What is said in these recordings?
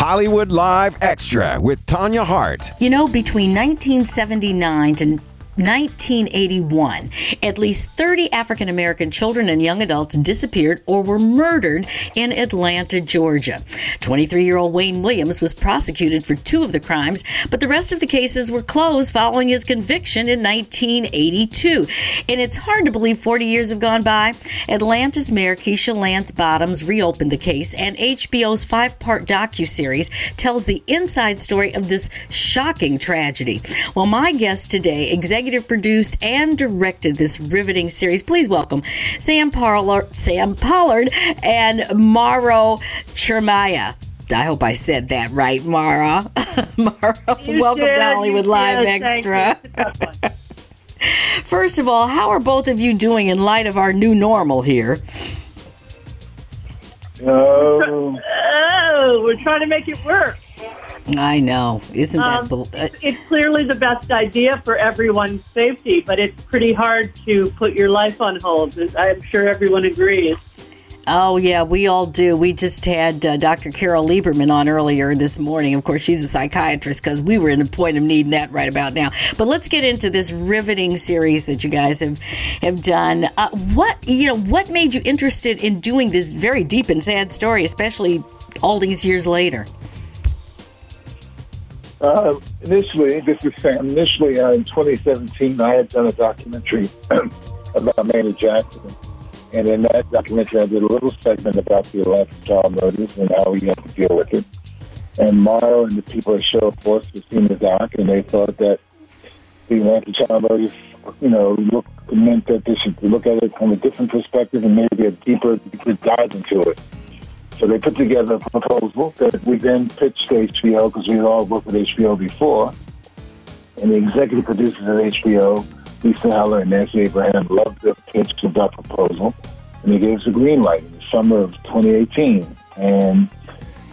Hollywood Live Extra with Tanya Hart. You know, between 1979 and 1981, at least 30 African-American children and young adults disappeared or were murdered in Atlanta, Georgia. 23-year-old Wayne Williams was prosecuted for two of the crimes, but the rest of the cases were closed following his conviction in 1982. And it's hard to believe 40 years have gone by. Atlanta's Mayor Keisha Lance Bottoms reopened the case, and HBO's five-part docuseries tells the inside story of this shocking tragedy. Well, my guest today, executive produced and directed this riveting series. Please welcome Sam Pollard and Maro Chermayeff. I hope I said that right, Mara. Welcome to Hollywood Live Extra. First of all, how are both of you doing in light of our new normal here? Oh, we're trying to make it work. I know. Isn't that... It's clearly the best idea for everyone's safety, but it's pretty hard to put your life on hold. I'm sure everyone agrees. Oh, yeah, we all do. We just had Dr. Carol Lieberman on earlier this morning. Of course, she's a psychiatrist because we were in the point of needing that right about now. But let's get into this riveting series that you guys have done. What made you interested in doing this very deep and sad story, especially all these years later? Initially, in 2017, I had done a documentary about Amanda Jackson. And in that documentary, I did a little segment about the Atlanta child murders and how we had to deal with it. And Maro and the people at Sheryl Force had seen the doc, and they thought that the Atlanta child murders, meant that they should look at it from a different perspective and maybe a deeper dive into it. So they put together a proposal that we then pitched to HBO, because we had all worked with HBO before. And the executive producers of HBO, Lisa Heller and Nancy Abraham, loved the pitch of that proposal. And they gave us a green light in the summer of 2018. And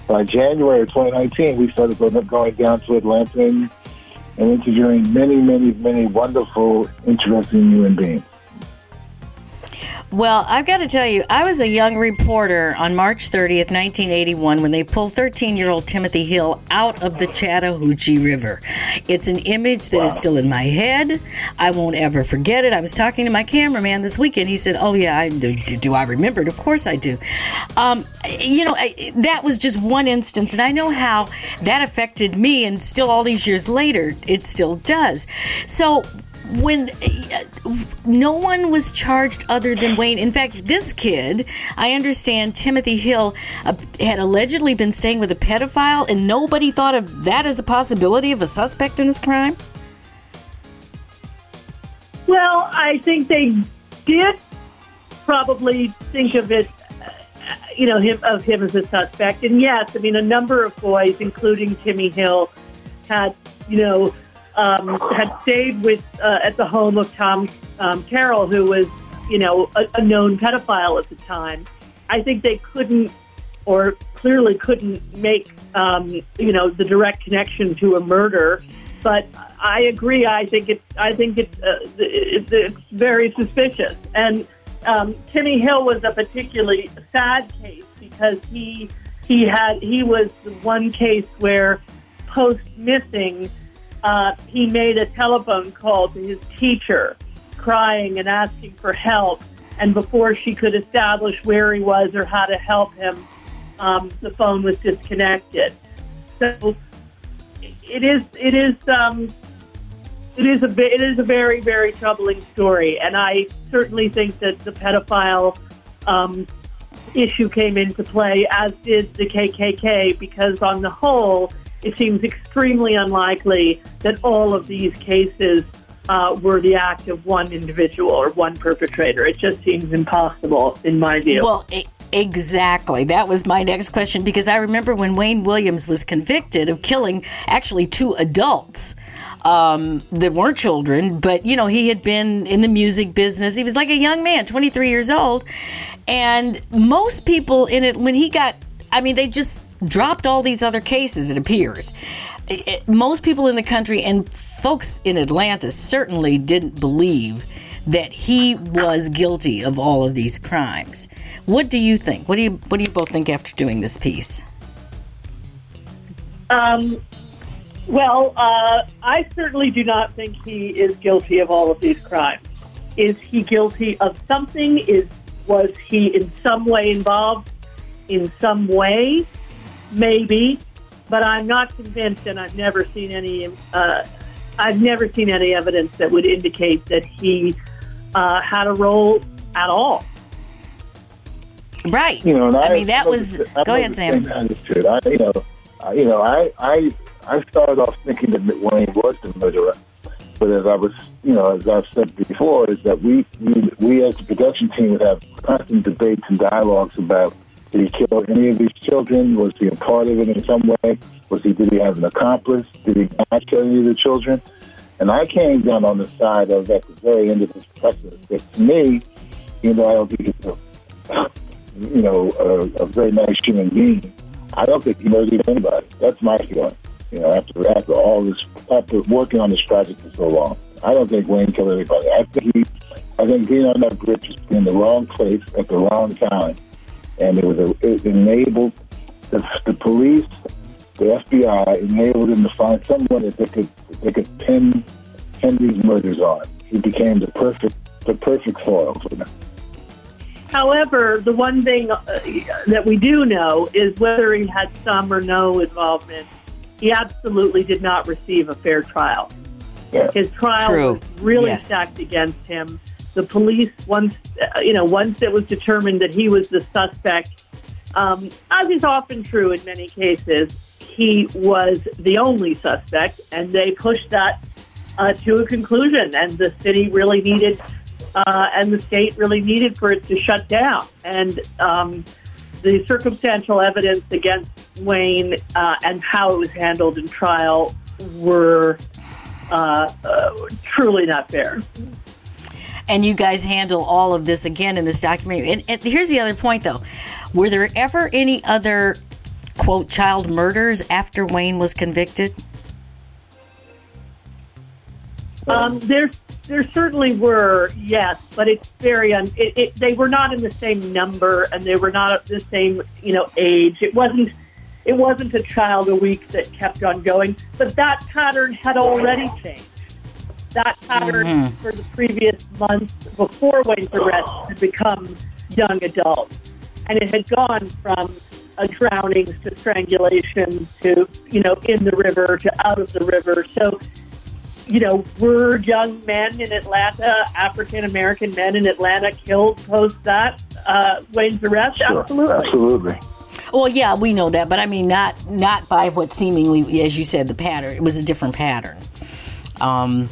by January of 2019, we started going down to Atlanta and interviewing many, many, many wonderful, interesting human beings. Well, I've got to tell you, I was a young reporter on March 30th, 1981, when they pulled 13-year-old Timothy Hill out of the Chattahoochee River. It's an image that is still in my head. I won't ever forget it. I was talking to my cameraman this weekend. He said, "Oh, yeah, do I remember it?" Of course I do. That was just one instance, and I know how that affected me, and still all these years later, it still does. So... when no one was charged other than Wayne. In fact, this kid, I understand Timothy Hill, had allegedly been staying with a pedophile, and nobody thought of that as a possibility of a suspect in this crime? Well, I think they did probably think of it, him as a suspect. And yes, I mean, a number of boys, including Timmy Hill, had, had stayed with at the home of Tom Carroll, who was, a known pedophile at the time. I think they clearly couldn't make, the direct connection to a murder. But I agree. I think it's very suspicious. And Timmy Hill was a particularly sad case because he was the one case where post missing. He made a telephone call to his teacher, crying and asking for help. And before she could establish where he was or how to help him, the phone was disconnected. So it is a very, very troubling story. And I certainly think that the pedophile issue came into play, as did the KKK, because on the whole, it seems extremely unlikely that all of these cases were the act of one individual or one perpetrator. It just seems impossible, in my view. Well, exactly. That was my next question, because I remember when Wayne Williams was convicted of killing actually two adults that weren't children, but, he had been in the music business. He was like a young man, 23 years old. And most people in it, when he got... they just dropped all these other cases, it appears. Most people in the country and folks in Atlanta certainly didn't believe that he was guilty of all of these crimes. What do you think? What do you both think after doing this piece? I certainly do not think he is guilty of all of these crimes. Is he guilty of something? Was he in some way involved in some way? Maybe, but I'm not convinced, and I've never seen any. I've never seen any evidence that would indicate that he had a role at all. Right. You know, Go ahead, Sam. I started off thinking that Wayne was the murderer, but as I've said before, is that we as the production team would have constant debates and dialogues about, did he kill any of these children? Was he a part of it in some way? Did he have an accomplice? Did he not kill any of the children? And I came down on the side of, at the very end of this process, that to me, I don't think he's a very nice human being. I don't think he knows anybody. That's my feeling. After all this, after working on this project for so long, I don't think Wayne killed anybody. I think being on that bridge was in the wrong place at the wrong time, and it enabled the police, the FBI, enabled him to find someone that they could pin these murders on. He became the perfect foil for them. However, the one thing that we do know is whether he had some or no involvement, he absolutely did not receive a fair trial. Yeah. His trial was really stacked against him. The police, once it was determined that he was the suspect, as is often true in many cases, he was the only suspect, and they pushed that to a conclusion. And the city really needed, and the state really needed, for it to shut down. And the circumstantial evidence against Wayne and how it was handled in trial were truly not fair. And you guys handle all of this again in this documentary. And here's the other point, though. Were there ever any other, quote, child murders after Wayne was convicted? There certainly were, yes, but it's very they were not in the same number, and they were not at the same, age. It wasn't a child a week that kept on going, but that pattern had already changed. That pattern for the previous months before Wayne's arrest had become young adults. And it had gone from drownings to strangulation to, in the river to out of the river. So, were young men in Atlanta, African-American men in Atlanta, killed post that Wayne's arrest? Sure. Absolutely. Well, yeah, we know that. But, not by what seemingly, as you said, the pattern. It was a different pattern. Patterns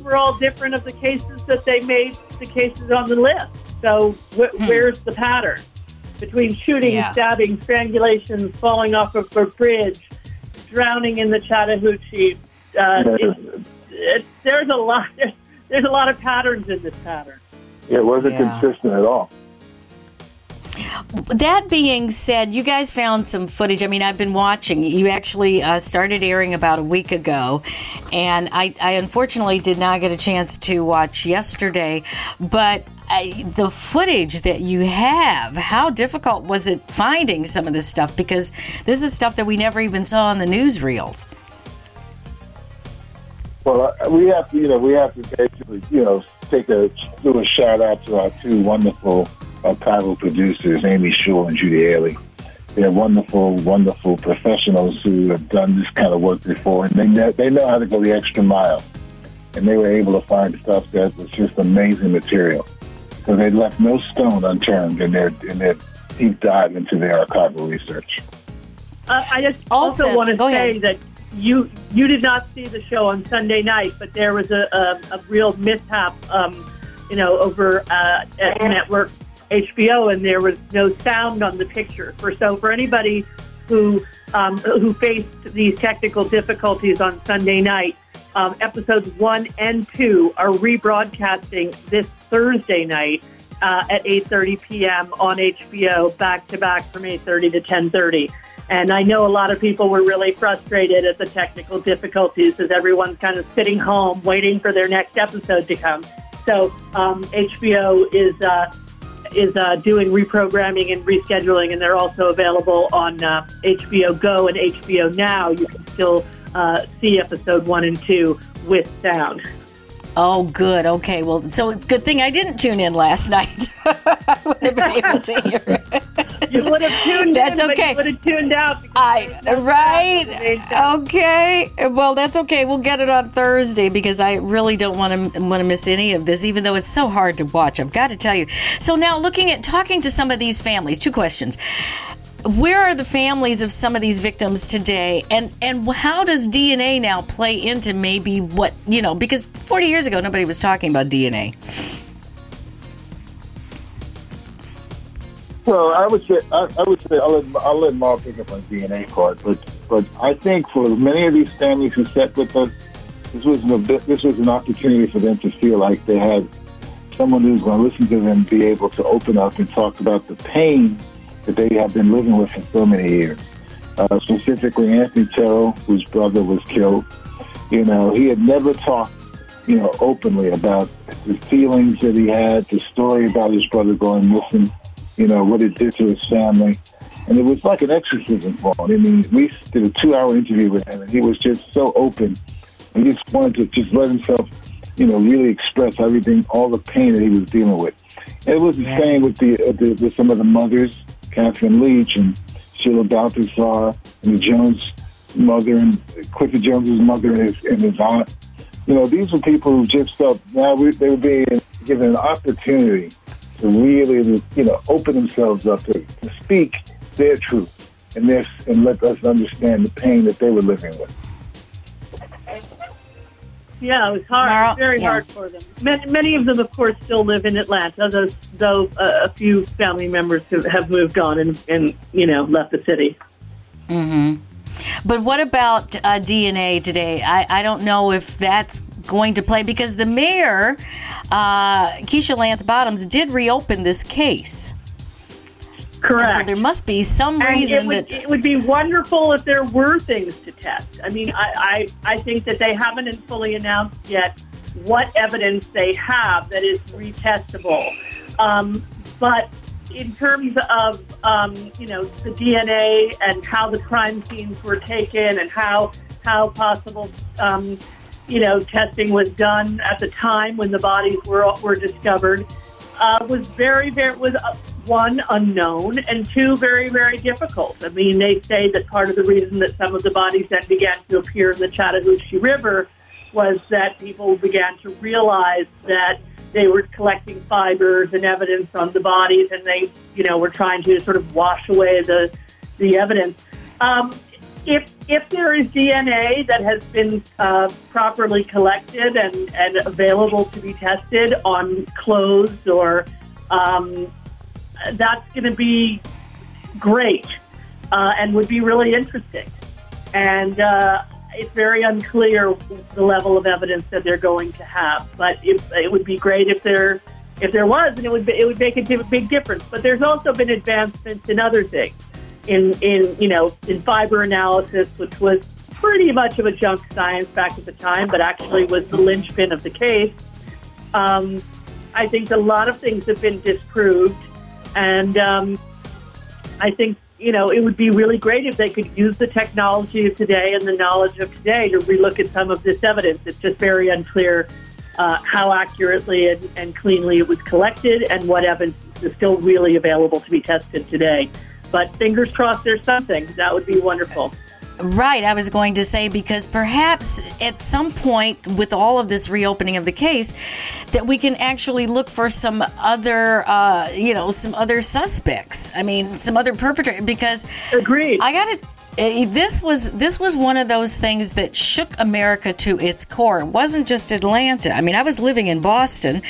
were all different of the cases that they made the cases on the list. So where's the pattern between shooting, stabbing, strangulation, falling off of a bridge, drowning in the Chattahoochee? There's a lot. There's a lot of patterns in this pattern. It wasn't consistent at all. That being said, you guys found some footage. I've been watching. You actually started airing about a week ago, and I unfortunately did not get a chance to watch yesterday. But the footage that you have, how difficult was it finding some of this stuff? Because this is stuff that we never even saw on the newsreels. Well, we have to basically, do a shout out to our two wonderful archival producers, Amy Shaw and Judy Ailey. They're wonderful, wonderful professionals who have done this kind of work before, and they know how to go the extra mile. And they were able to find stuff that was just amazing material. So they left no stone unturned in their deep dive into their archival research. I just also want to say that you did not see the show on Sunday night, but there was a real mishap, over at network HBO, and there was no sound on the picture. For anybody who faced these technical difficulties on Sunday night, episodes 1 and 2 are rebroadcasting this Thursday night at 8:30 p.m. on HBO, back to back from 8:30 to 10:30. And I know a lot of people were really frustrated at the technical difficulties, as everyone's kind of sitting home waiting for their next episode to come. So HBO is is doing reprogramming and rescheduling, and they're also available on HBO Go and HBO Now. You can still see episode 1 and 2 with sound. Oh, good. Okay. Well, so it's a good thing I didn't tune in last night. I wouldn't have been able to hear it. You would have tuned in, okay. But you would have tuned out. Right. Okay. Well, that's okay. We'll get it on Thursday because I really don't want to miss any of this, even though it's so hard to watch. I've got to tell you. So now talking to some of these families, 2 questions. Where are the families of some of these victims today, and how does DNA now play into maybe what, because 40 years ago, nobody was talking about DNA? Well, I would say I'll let Mara pick up on DNA part, but I think for many of these families who sat with us, this was an opportunity for them to feel like they had someone who's going to listen to them, be able to open up and talk about the pain that they have been living with for so many years. Specifically, Anthony Terrell, whose brother was killed, he had never talked, openly about the feelings that he had, the story about his brother going missing, what it did to his family. And it was like an exorcism for him. I mean, we did a 2-hour interview with him, and he was just so open. He just wanted to just let himself, really express everything, all the pain that he was dealing with. And it was the same with with some of the mothers, Catherine Leach and Sheila Balthasar, and the Jones mother, and Quickie Jones' mother and his aunt. These were people who just felt they were being given an opportunity to really, open themselves up to speak their truth and let us understand the pain that they were living with. Yeah, it was hard, very hard for them. Many of them, of course, still live in Atlanta, though a few family members have moved on and left the city. Mm-hmm. But what about DNA today? I don't know if that's going to play, because the mayor, Keisha Lance Bottoms, did reopen this case. Correct. So there must be some reason it would be wonderful if there were things to test. I mean, I think that they haven't fully announced yet what evidence they have that is retestable. But in terms of, the DNA and how the crime scenes were taken and how possible, testing was done at the time when the bodies were discovered, was very, very... one, unknown, and 2, very, very difficult. I mean, they say that part of the reason that some of the bodies then began to appear in the Chattahoochee River was that people began to realize that they were collecting fibers and evidence on the bodies, and they, were trying to sort of wash away the evidence. If there is DNA that has been properly collected and available to be tested on clothes or that's going to be great and would be really interesting. And it's very unclear the level of evidence that they're going to have. But it would be great if there was, and it would make a big difference. But there's also been advancements in other things, in fiber analysis, which was pretty much of a junk science back at the time, but actually was the linchpin of the case. I think a lot of things have been disproved. And I think, it would be really great if they could use the technology of today and the knowledge of today to relook at some of this evidence. It's just very unclear how accurately and cleanly it was collected and what evidence is still really available to be tested today. But fingers crossed there's something. That would be wonderful. Right, I was going to say, because perhaps at some point with all of this reopening of the case, that we can actually look for some other, some other suspects. I mean, some other perpetrators. Because agreed, I got to. This was one of those things that shook America to its core. It wasn't just Atlanta. I mean, I was living in Boston,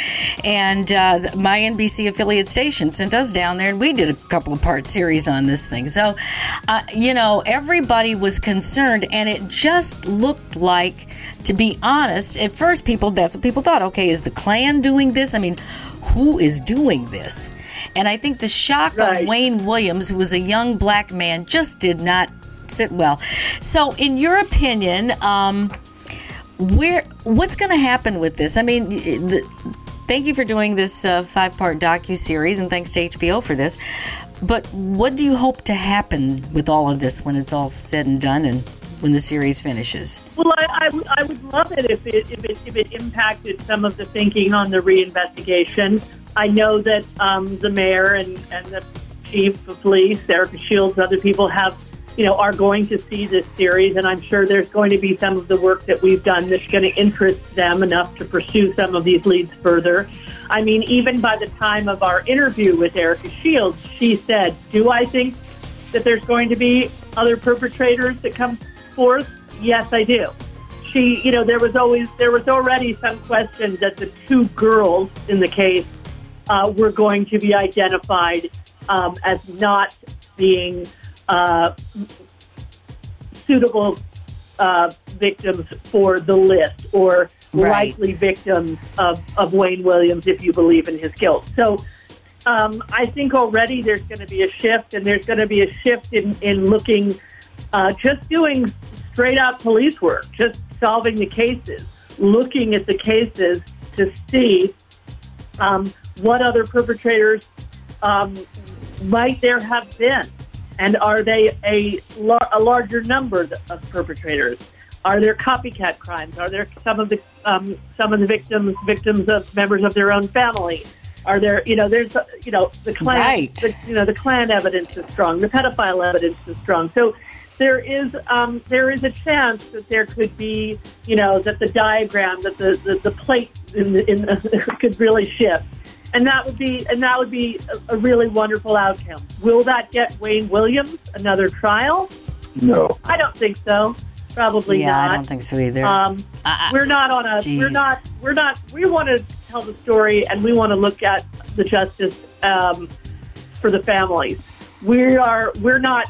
and my NBC affiliate station sent us down there, and we did a couple of part series on this thing. So, everybody was concerned, and it just looked like, to be honest, at first that's what people thought. Okay, is the Klan doing this? I mean, who is doing this? And I think the shock of Wayne Williams, who was a young black man, just did not sit well. So, in your opinion, what's going to happen with this? I mean, Thank you for doing this five-part docuseries, and thanks to HBO for this. But what do you hope to happen with all of this when it's all said and done and when the series finishes? Well, I would love it if it impacted some of the thinking on the reinvestigation. I know that the mayor and the chief of police, Erica Shields, other people have, are going to see this series, and I'm sure there's going to be some of the work that we've done that's going to interest them enough to pursue some of these leads further. I mean, even by the time of our interview with Erica Shields, she said, do I think that there's going to be other perpetrators that come forth? Yes, I do. She, there was already some question that the two girls in the case were going to be identified as not being suitable victims for the list, or likely victims of Wayne Williams, if you believe in his guilt. So I think already there's going to be a shift, and there's going to be a shift in looking, just doing straight-out police work, just solving the cases, looking at the cases to see what other perpetrators might there have been, and are they a larger number of perpetrators? Are there copycat crimes? Are there some of the victims of members of their own family? Are there, the Klan, the Klan evidence is strong, the pedophile evidence is strong. So there is a chance that there could be, that the diagram, that the plate could really shift. And that would be a really wonderful outcome. Will that get Wayne Williams another trial? No, I don't think so. Probably not. Yeah, I don't think so either. We want to tell the story, and we want to look at the justice for the families. We're not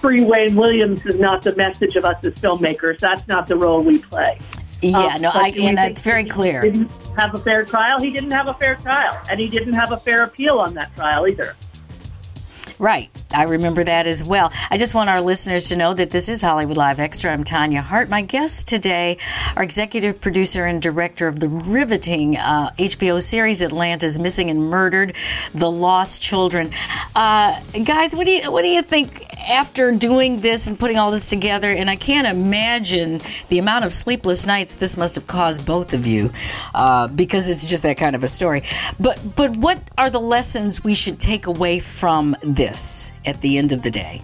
Free Wayne Williams is not the message of us as filmmakers. That's not the role we play. Yeah, and that's very clear. He didn't have a fair trial. He didn't have a fair trial, and he didn't have a fair appeal on that trial either. Right. I remember that as well. I just want our listeners to know that this is Hollywood Live Extra. I'm Tanya Hart. My guests today are executive producer and director of the riveting HBO series Atlanta's Missing and Murdered: The Lost Children. Guys, what do you think after doing this and putting all this together? And I can't imagine the amount of sleepless nights this must have caused both of you, because it's just that kind of a story. But what are the lessons we should take away from this at the end of the day?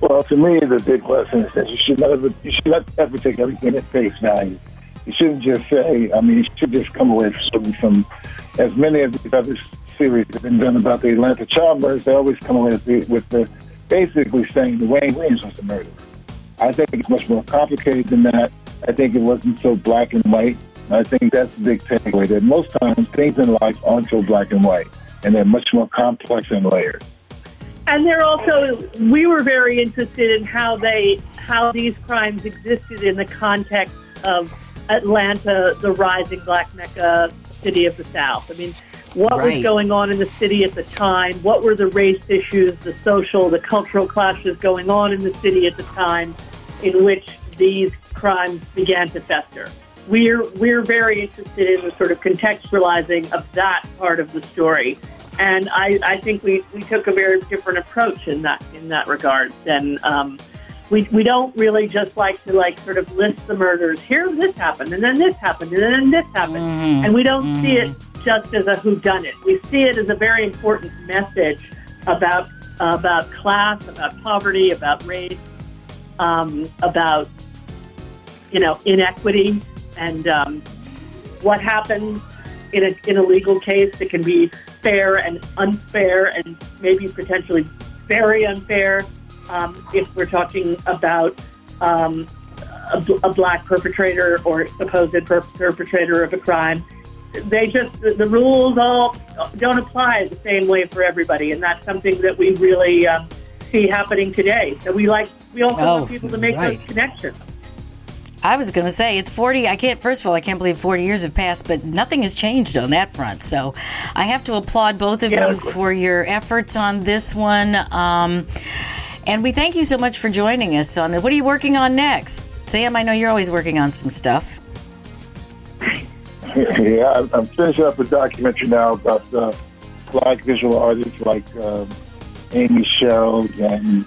Well, to me, the big lesson is that you should not ever take everything at face value. You shouldn't just say, you should just come away from as many of these other series that have been done about the Atlanta child murders. They always come away with the basically saying that Wayne Williams was the murderer. I think it's much more complicated than that. I think it wasn't so black and white. I think that's the big takeaway, that most times things in life aren't so black and white, and they're much more complex and layered. And they're also, we were very interested in how these crimes existed in the context of Atlanta, the rising black mecca city of the South. What was going on in the city at the time? What were the race issues, the social, the cultural clashes going on in the city at the time in which these crimes began to fester? We're very interested in the sort of contextualizing of that part of the story, and I think we took a very different approach in that regard. Than we don't really just like to sort of list the murders. Here, this happened, and then this happened, and then this happened, and we don't see it just as a whodunit. We see it as a very important message about class, about poverty, about race, about inequity. And what happens in a legal case that can be fair and unfair, and maybe potentially very unfair, if we're talking about a black perpetrator or supposed perpetrator of a crime. The rules all don't apply the same way for everybody, and that's something that we really see happening today. So we also want people to make those connections. I was going to say, it's 40. I can't believe 40 years have passed, but nothing has changed on that front. So I have to applaud both of you for your efforts on this one. And we thank you so much for joining us on it. What are you working on next? Sam, I know you're always working on some stuff. Yeah, I'm finishing up a documentary now about black visual artists like Amy Scheldt and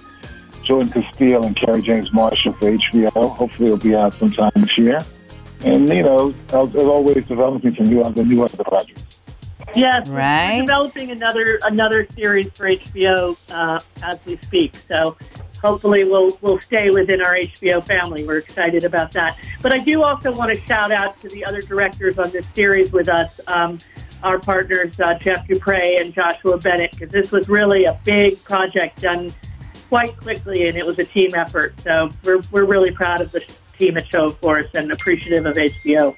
Jordan Castile and Carrie James Marshall for HBO. Hopefully it'll be out sometime this year. And, you know, as always, developing some new other projects. Yes, right. We're developing another series for HBO as we speak. So hopefully we'll stay within our HBO family. We're excited about that. But I do also want to shout out to the other directors on this series with us, our partners Jeff Dupre and Joshua Bennett, because this was really a big project done quite quickly, and it was a team effort. So we're really proud of the team at Show Force and appreciative of HBO.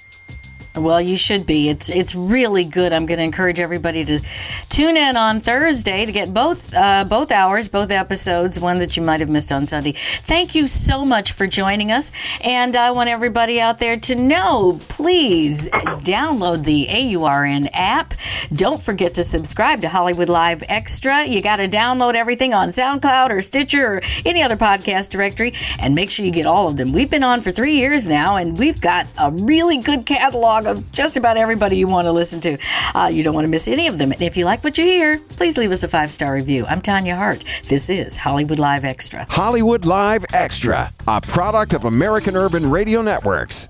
Well, you should be. It's really good. I'm going to encourage everybody to tune in on Thursday to get both hours, both episodes, one that you might have missed on Sunday. Thank you so much for joining us. And I want everybody out there to know, please download the AURN app. Don't forget to subscribe to Hollywood Live Extra. You got to download everything on SoundCloud or Stitcher or any other podcast directory, and make sure you get all of them. We've been on for 3 years now, and we've got a really good catalog of just about everybody you want to listen to. You don't want to miss any of them. And if you like what you hear, please leave us a 5-star review. I'm Tanya Hart. This is Hollywood Live Extra. Hollywood Live Extra, a product of American Urban Radio Networks.